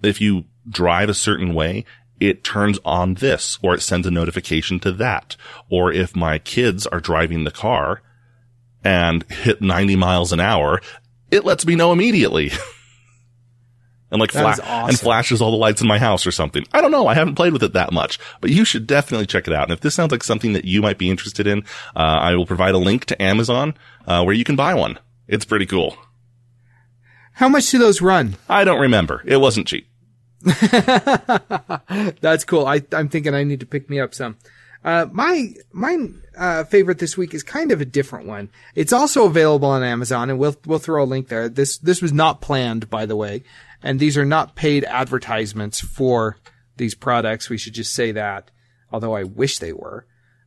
if you drive a certain way, it turns on this, or it sends a notification to that. Or if my kids are driving the car and hit 90 miles an hour, it lets me know immediately. And like and flashes all the lights in my house or something. I don't know. I haven't played with it that much, but you should definitely check it out. And if this sounds like something that you might be interested in, I will provide a link to Amazon where you can buy one. It's pretty cool. How much do those run? I don't remember. It wasn't cheap. That's cool. I'm thinking I need to pick me up some. My favorite this week is kind of a different one. It's also available on Amazon, and we'll throw a link there. This was not planned, by the way, and these are not paid advertisements for these products. We should just say that, although I wish they were.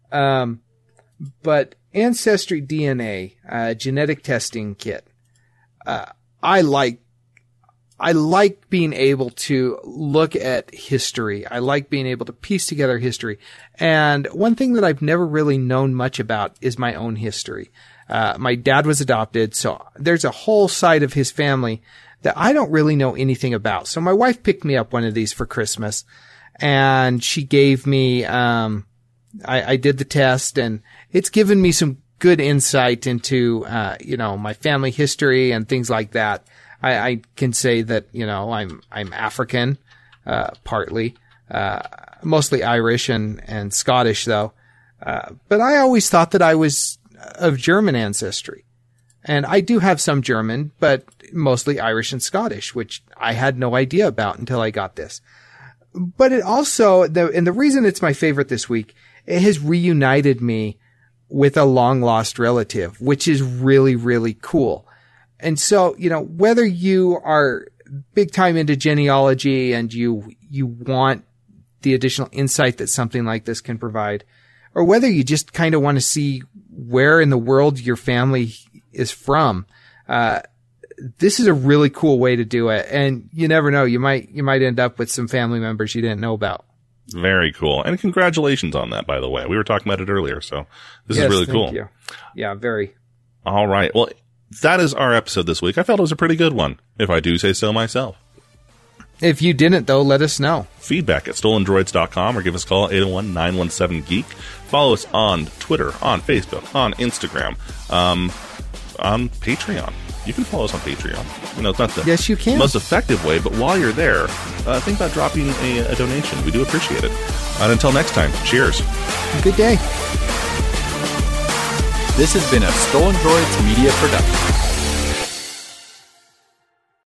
But Ancestry DNA, genetic testing kit. I like being able to look at history. I like being able to piece together history. And one thing that I've never really known much about is my own history. My dad was adopted, so there's a whole side of his family that I don't really know anything about. So my wife picked me up one of these for Christmas, and she gave me I did the test, and it's given me some good insight into my family history and things like that. I can say that, I'm African, partly, mostly Irish and Scottish though. But I always thought that I was of German ancestry, and I do have some German, but mostly Irish and Scottish, which I had no idea about until I got this. But it also, and the reason it's my favorite this week, it has reunited me with a long lost relative, which is really, really cool. And so, whether you are big time into genealogy and you want the additional insight that something like this can provide, or whether you just kind of want to see where in the world your family is from, this is a really cool way to do it. And you never know, you might end up with some family members you didn't know about. Very cool. And congratulations on that, by the way. We were talking about it earlier, so this is really cool. You. Yeah, very. All right. Well, that is our episode this week. I felt it was a pretty good one, if I do say so myself. If you didn't, though, let us know. Feedback at StolenDroids.com or give us a call at 801-917-GEEK. Follow us on Twitter, on Facebook, on Instagram, on Patreon. You can follow us on Patreon. You know, it's not the most effective way, but while you're there, think about dropping a donation. We do appreciate it. And until next time, cheers. Good day. This has been a Stolen Droids Media production.